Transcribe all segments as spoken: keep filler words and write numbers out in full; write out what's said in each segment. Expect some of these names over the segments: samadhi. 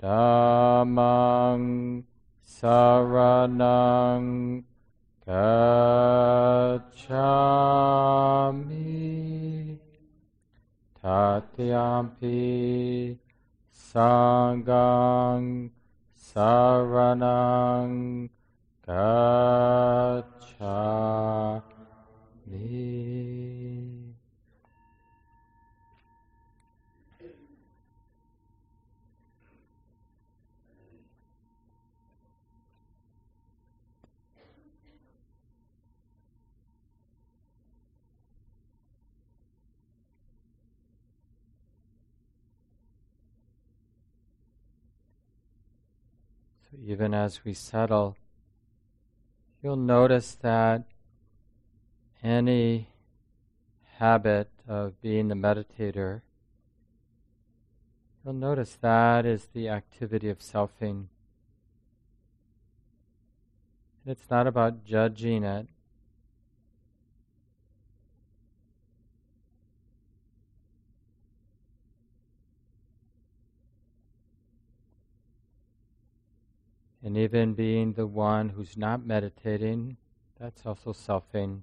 dhammang saranang gacchami Tatiyampi sanghang saranang gacchami. So even as we settle, you'll notice that any habit of being the meditator, you'll notice that is the activity of selfing. And it's not about judging it. And even being the one who's not meditating, that's also selfing.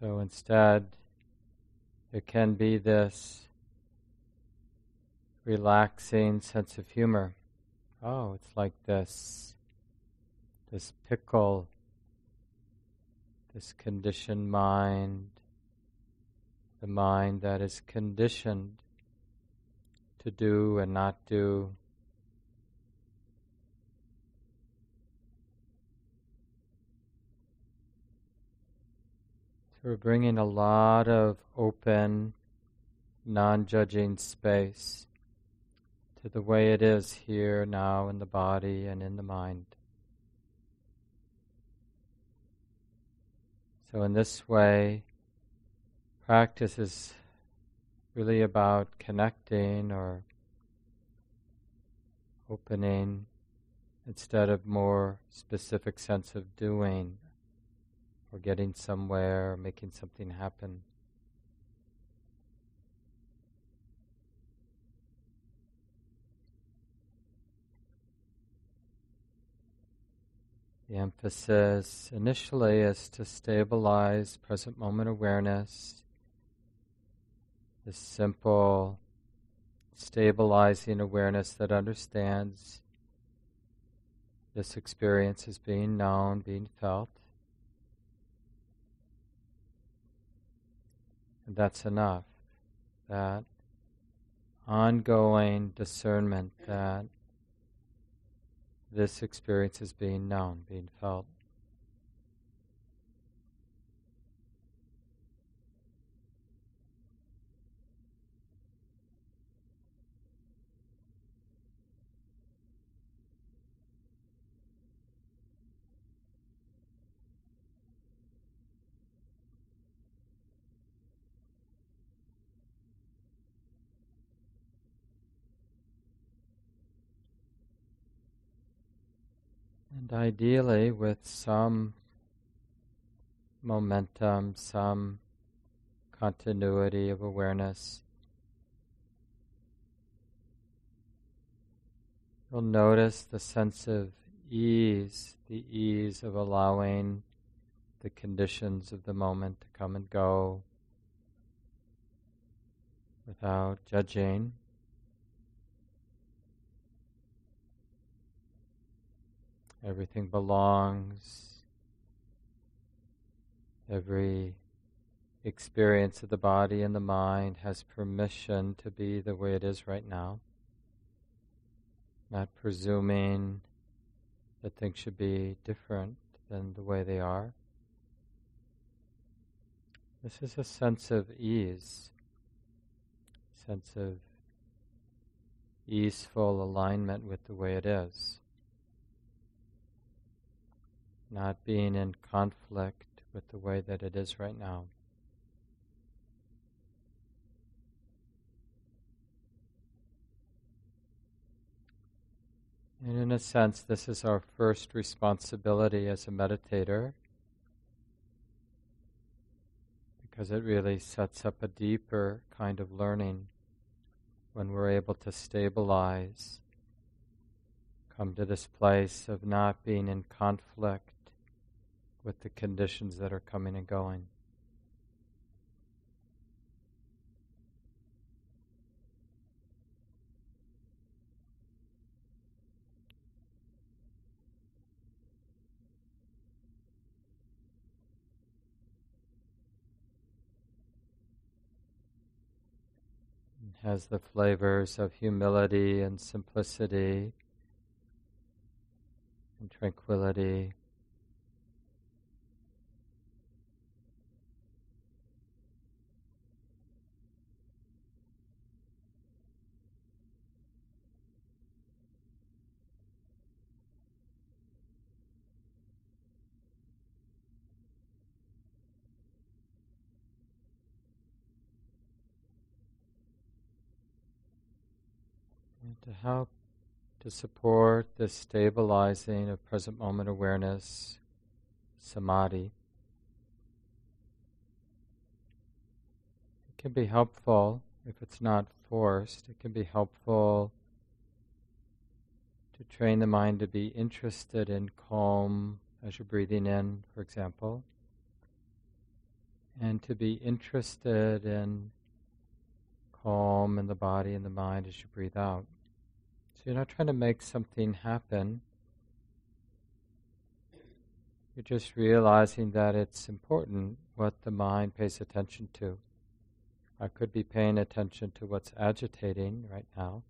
So instead, there can be this relaxing sense of humor. Oh, it's like this, this pickle, this conditioned mind. The mind that is conditioned to do and not do. So we're bringing a lot of open, non-judging space to the way it is here, now, in the body and in the mind. So in this way, practice is really about connecting or opening instead of more specific sense of doing or getting somewhere or making something happen. The emphasis initially is to stabilize present moment awareness. This simple, stabilizing awareness that understands this experience is being known, being felt. And that's enough. That ongoing discernment that this experience is being known, being felt. And ideally with some momentum, some continuity of awareness. You'll notice the sense of ease, the ease of allowing the conditions of the moment to come and go without judging. Everything belongs. Every experience of the body and the mind has permission to be the way it is right now. Not presuming that things should be different than the way they are. This is a sense of ease, sense of easeful alignment with the way it is. Not being in conflict with the way that it is right now. And in a sense, this is our first responsibility as a meditator, because it really sets up a deeper kind of learning when we're able to stabilize, come to this place of not being in conflict with the conditions that are coming and going. Has the flavors of humility and simplicity and tranquility. To help to support the stabilizing of present moment awareness, samadhi. It can be helpful, if it's not forced, it can be helpful to train the mind to be interested in calm as you're breathing in, for example, and to be interested in calm in the body and the mind as you breathe out. So you're not trying to make something happen. You're just realizing that it's important what the mind pays attention to. I could be paying attention to what's agitating right now.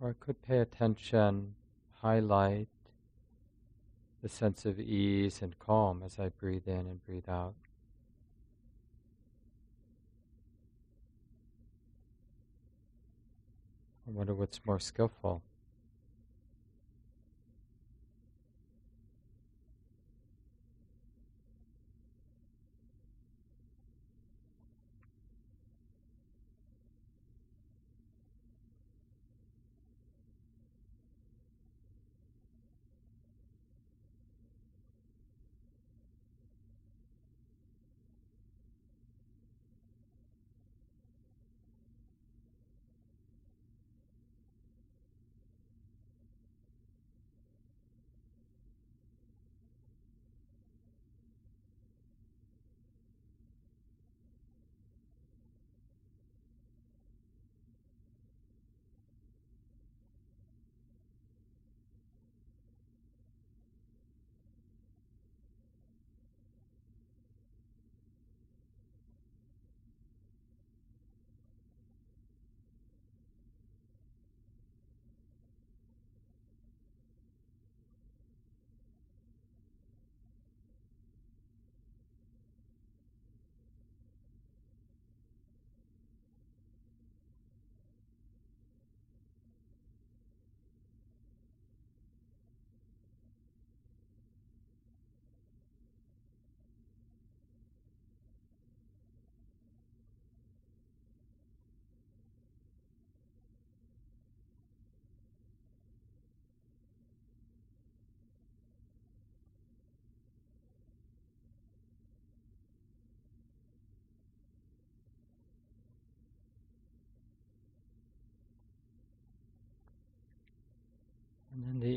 Or I could pay attention, highlight the sense of ease and calm as I breathe in and breathe out. I wonder what's more skillful.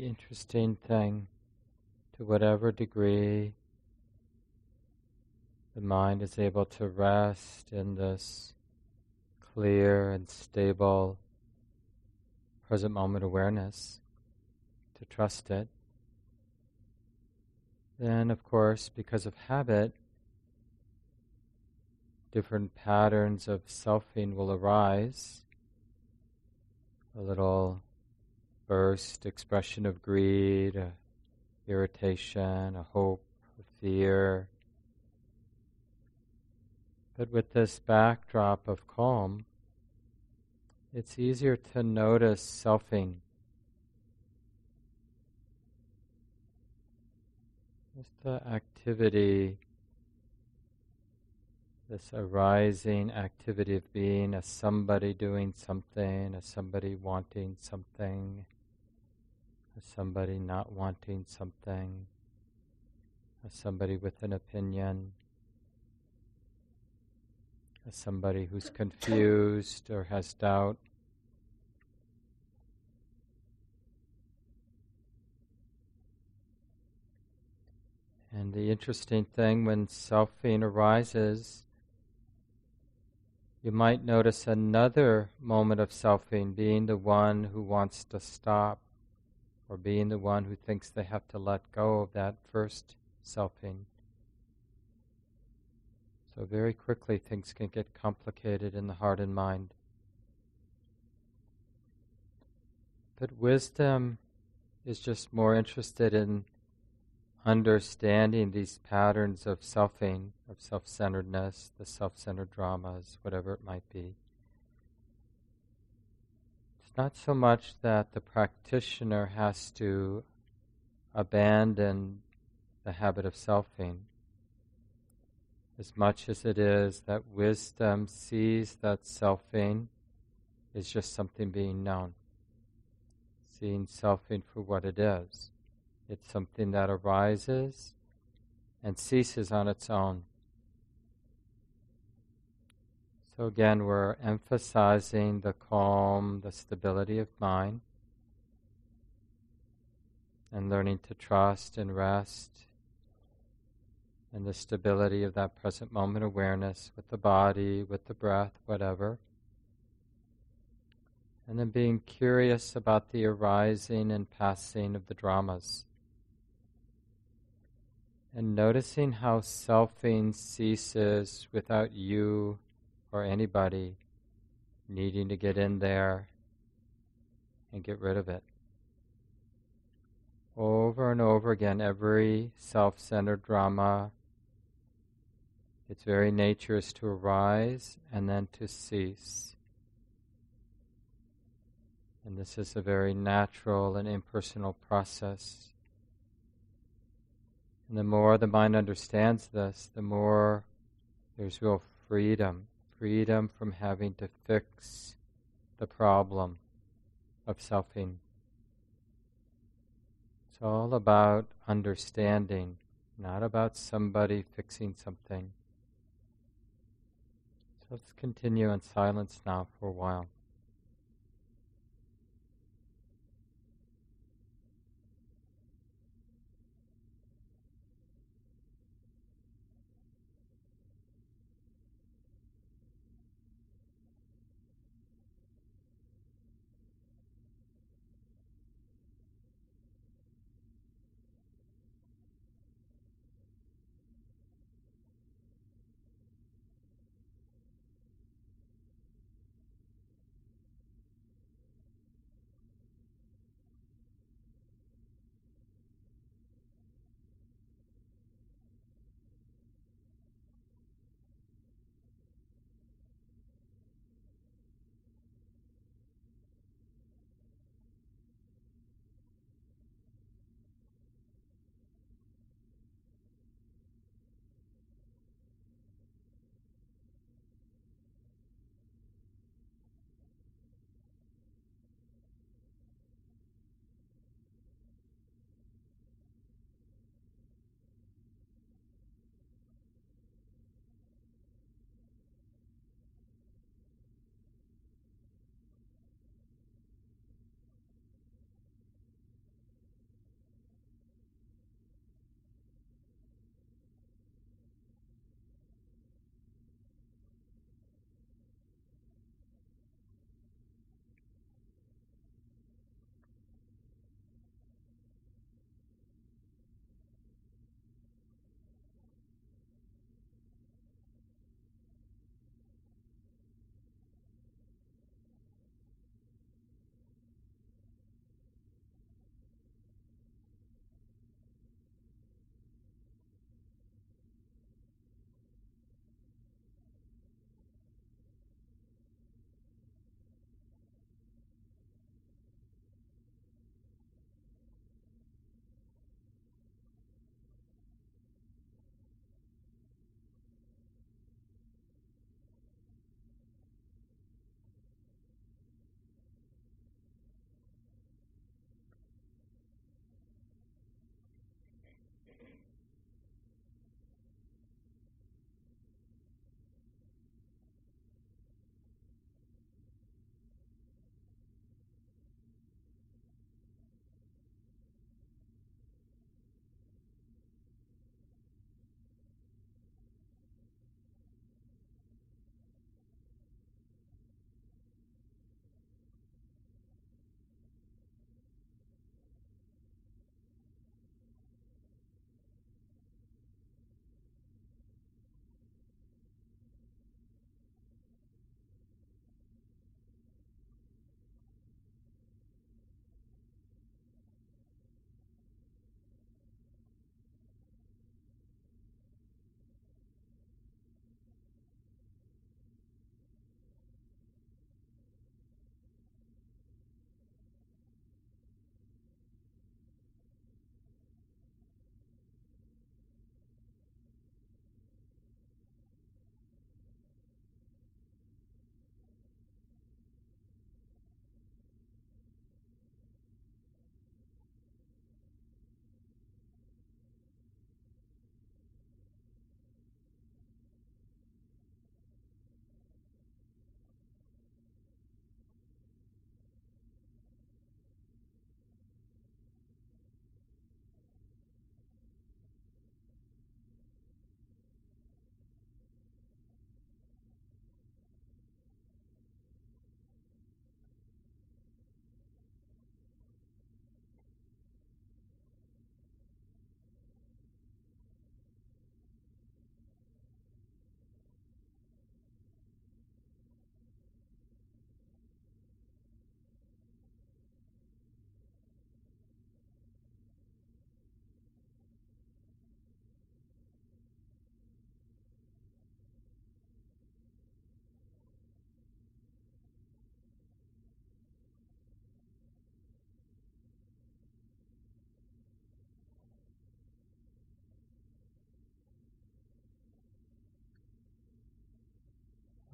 interesting thing, to whatever degree the mind is able to rest in this clear and stable present moment awareness, to trust it. Then, of course, because of habit, different patterns of selfing will arise. A little burst expression of greed, a irritation, a hope, a fear. But with this backdrop of calm, it's easier to notice selfing. Just the activity, this arising activity of being as somebody doing something, as somebody wanting something, as somebody not wanting something, as somebody with an opinion, as somebody who's confused or has doubt. And the interesting thing, when selfing arises, you might notice another moment of selfing, being the one who wants to stop, or being the one who thinks they have to let go of that first selfing. So very quickly things can get complicated in the heart and mind. But wisdom is just more interested in understanding these patterns of selfing, of self-centeredness, the self-centered dramas, whatever it might be. It's not so much that the practitioner has to abandon the habit of selfing, as much as it is that wisdom sees that selfing is just something being known, seeing selfing for what it is. It's something that arises and ceases on its own. So again, we're emphasizing the calm, the stability of mind, and learning to trust and rest, and the stability of that present moment awareness with the body, with the breath, whatever. And then being curious about the arising and passing of the dramas, and noticing how selfing ceases without you or anybody needing to get in there and get rid of it. Over and over again, every self-centered drama, its very nature is to arise and then to cease. And this is a very natural and impersonal process. And the more the mind understands this, the more there's real freedom, freedom from having to fix the problem of selfing. It's all about understanding, not about somebody fixing something. So let's continue in silence now for a while.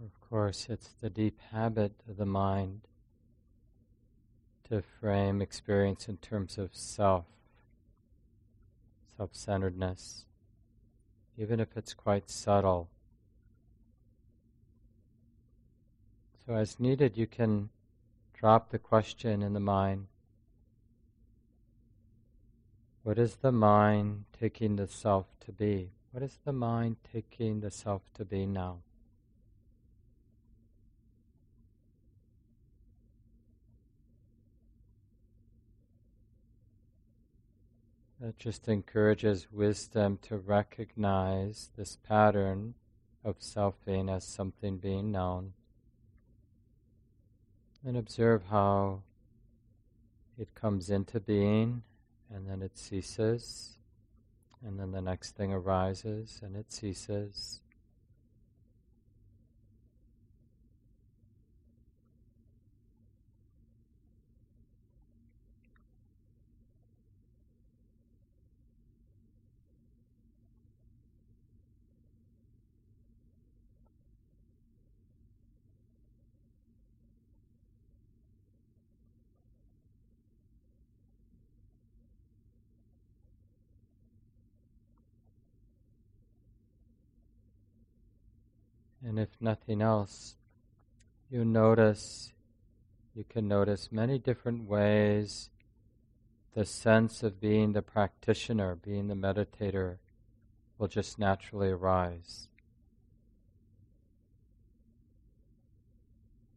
Of course, it's the deep habit of the mind to frame experience in terms of self, self-centeredness, even if it's quite subtle. So as needed, you can drop the question in the mind. What is the mind taking the self to be? What is the mind taking the self to be now? That just encourages wisdom to recognize this pattern of selfing as something being known, and observe how it comes into being, and then it ceases, and then the next thing arises, and it ceases. And if nothing else, you notice, you can notice many different ways the sense of being the practitioner, being the meditator, will just naturally arise.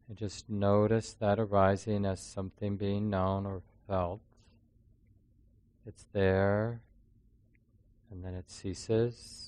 And just notice that arising as something being known or felt. It's there, and then it ceases.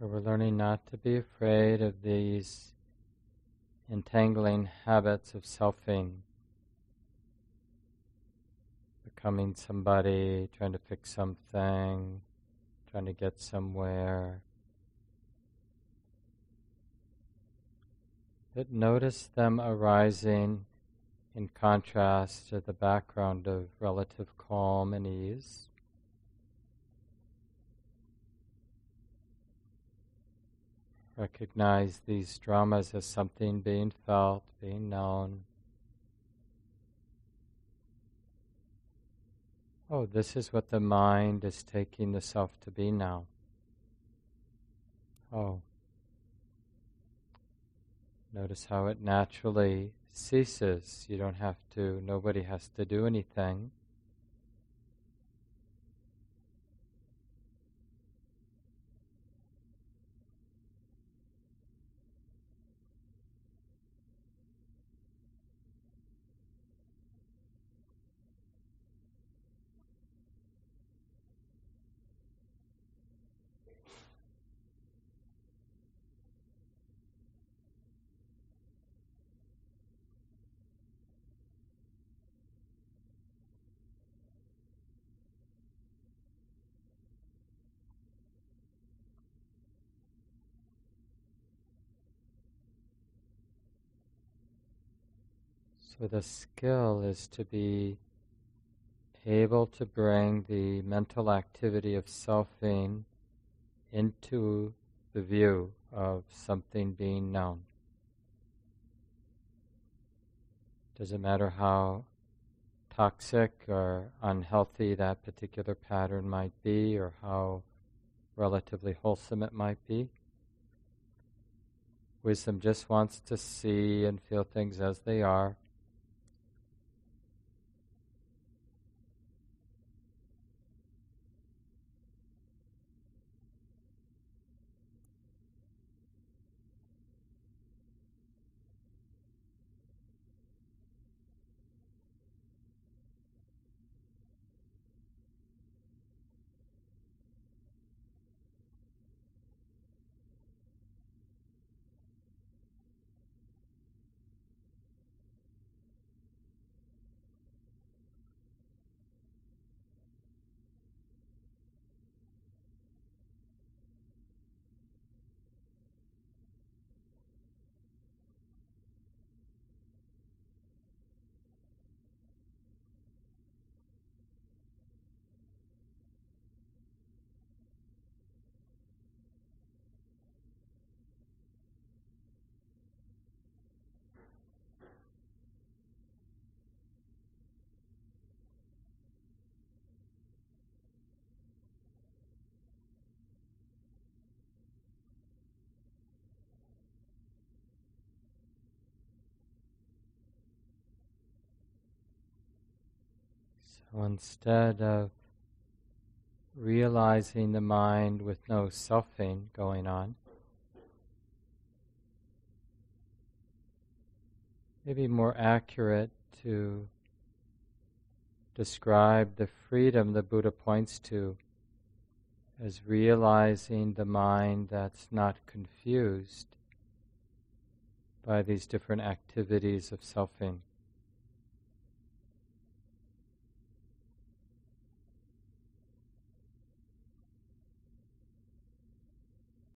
So we're learning not to be afraid of these entangling habits of selfing, becoming somebody, trying to fix something, trying to get somewhere. But notice them arising in contrast to the background of relative calm and ease. Recognize these dramas as something being felt, being known. Oh, this is what the mind is taking the self to be now. Oh. Notice how it naturally ceases. You don't have to, nobody has to do anything. So the skill is to be able to bring the mental activity of selfing into the view of something being known. Doesn't matter how toxic or unhealthy that particular pattern might be, or how relatively wholesome it might be. Wisdom just wants to see and feel things as they are. So instead of realizing the mind with no selfing going on, maybe more accurate to describe the freedom the Buddha points to as realizing the mind that's not confused by these different activities of selfing.